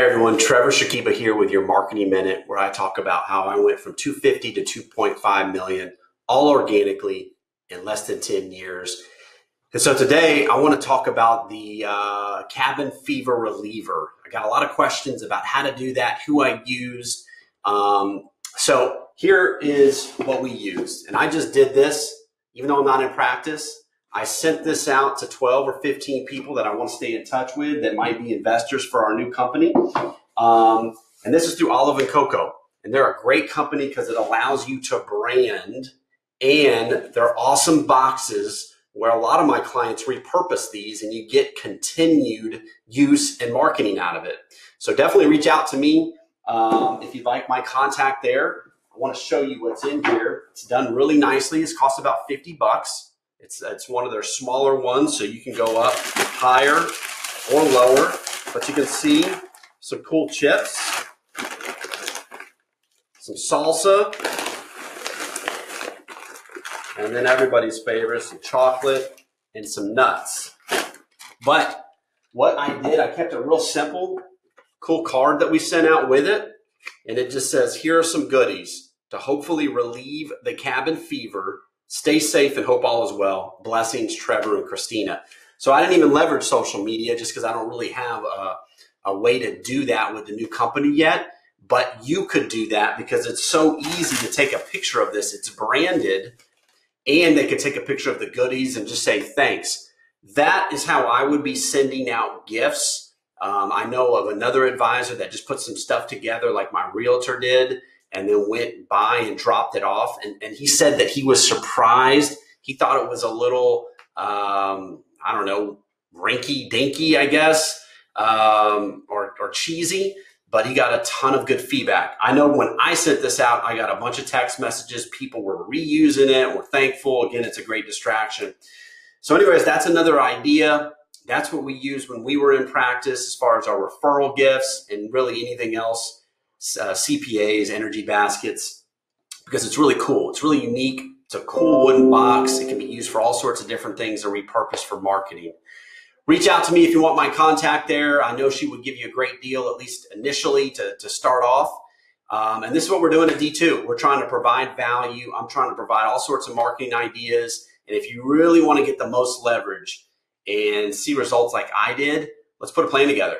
Hey everyone, Trevor Shakiba here with your Marketing Minute, where I talk about how I went from 250 to 2.5 million, all organically, in less than 10 years. And so today I want to talk about the cabin fever reliever. I got a lot of questions about how to do that, who I used. So here is what we used. And I just did this, even though I'm not in practice. I sent this out to 12 or 15 people that I want to stay in touch with that might be investors for our new company. And this is through Olive and Coco. And they're a great company because it allows you to brand, and they're awesome boxes where a lot of my clients repurpose these and you get continued use and marketing out of it. So definitely reach out to me if you'd like my contact there. I want to show you what's in here. It's done really nicely. It's cost about 50 bucks. It's one of their smaller ones, so you can go up higher or lower, but you can see some cool chips, some salsa, and then everybody's favorite, some chocolate and some nuts. But what I did, I kept it real simple, cool card that we sent out with it, and it just says, here are some goodies to hopefully relieve the cabin fever. Stay safe and hope all is well. Blessings, Trevor and Christina. So I didn't even leverage social media just because I don't really have a way to do that with the new company yet. But you could do that because it's so easy to take a picture of this. It's branded, and they could take a picture of the goodies and just say thanks. That is how I would be sending out gifts. I know of another advisor that just put some stuff together like my realtor did, and then went by and dropped it off. And he said that he was surprised. He thought it was a little, I don't know, rinky-dinky, I guess, or cheesy, but he got a ton of good feedback. I know when I sent this out, I got a bunch of text messages. People were reusing it, were thankful. Again, it's a great distraction. So anyways, that's another idea. That's what we used when we were in practice as far as our referral gifts and really anything else. CPAs, energy baskets, because it's really cool. It's really unique. It's a cool wooden box. It can be used for all sorts of different things or repurposed for marketing. Reach out to me if you want my contact there. I know she would give you a great deal, at least initially, to start off. And this is what we're doing at D2. We're trying to provide value. I'm trying to provide all sorts of marketing ideas. And if you really want to get the most leverage and see results like I did, let's put a plan together.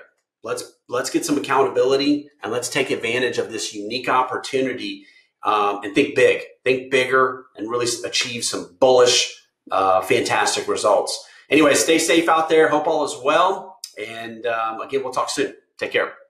Let's get some accountability, and let's take advantage of this unique opportunity and think big, think bigger, and really achieve some bullish, fantastic results. Anyway, stay safe out there. Hope all is well. And again, we'll talk soon. Take care.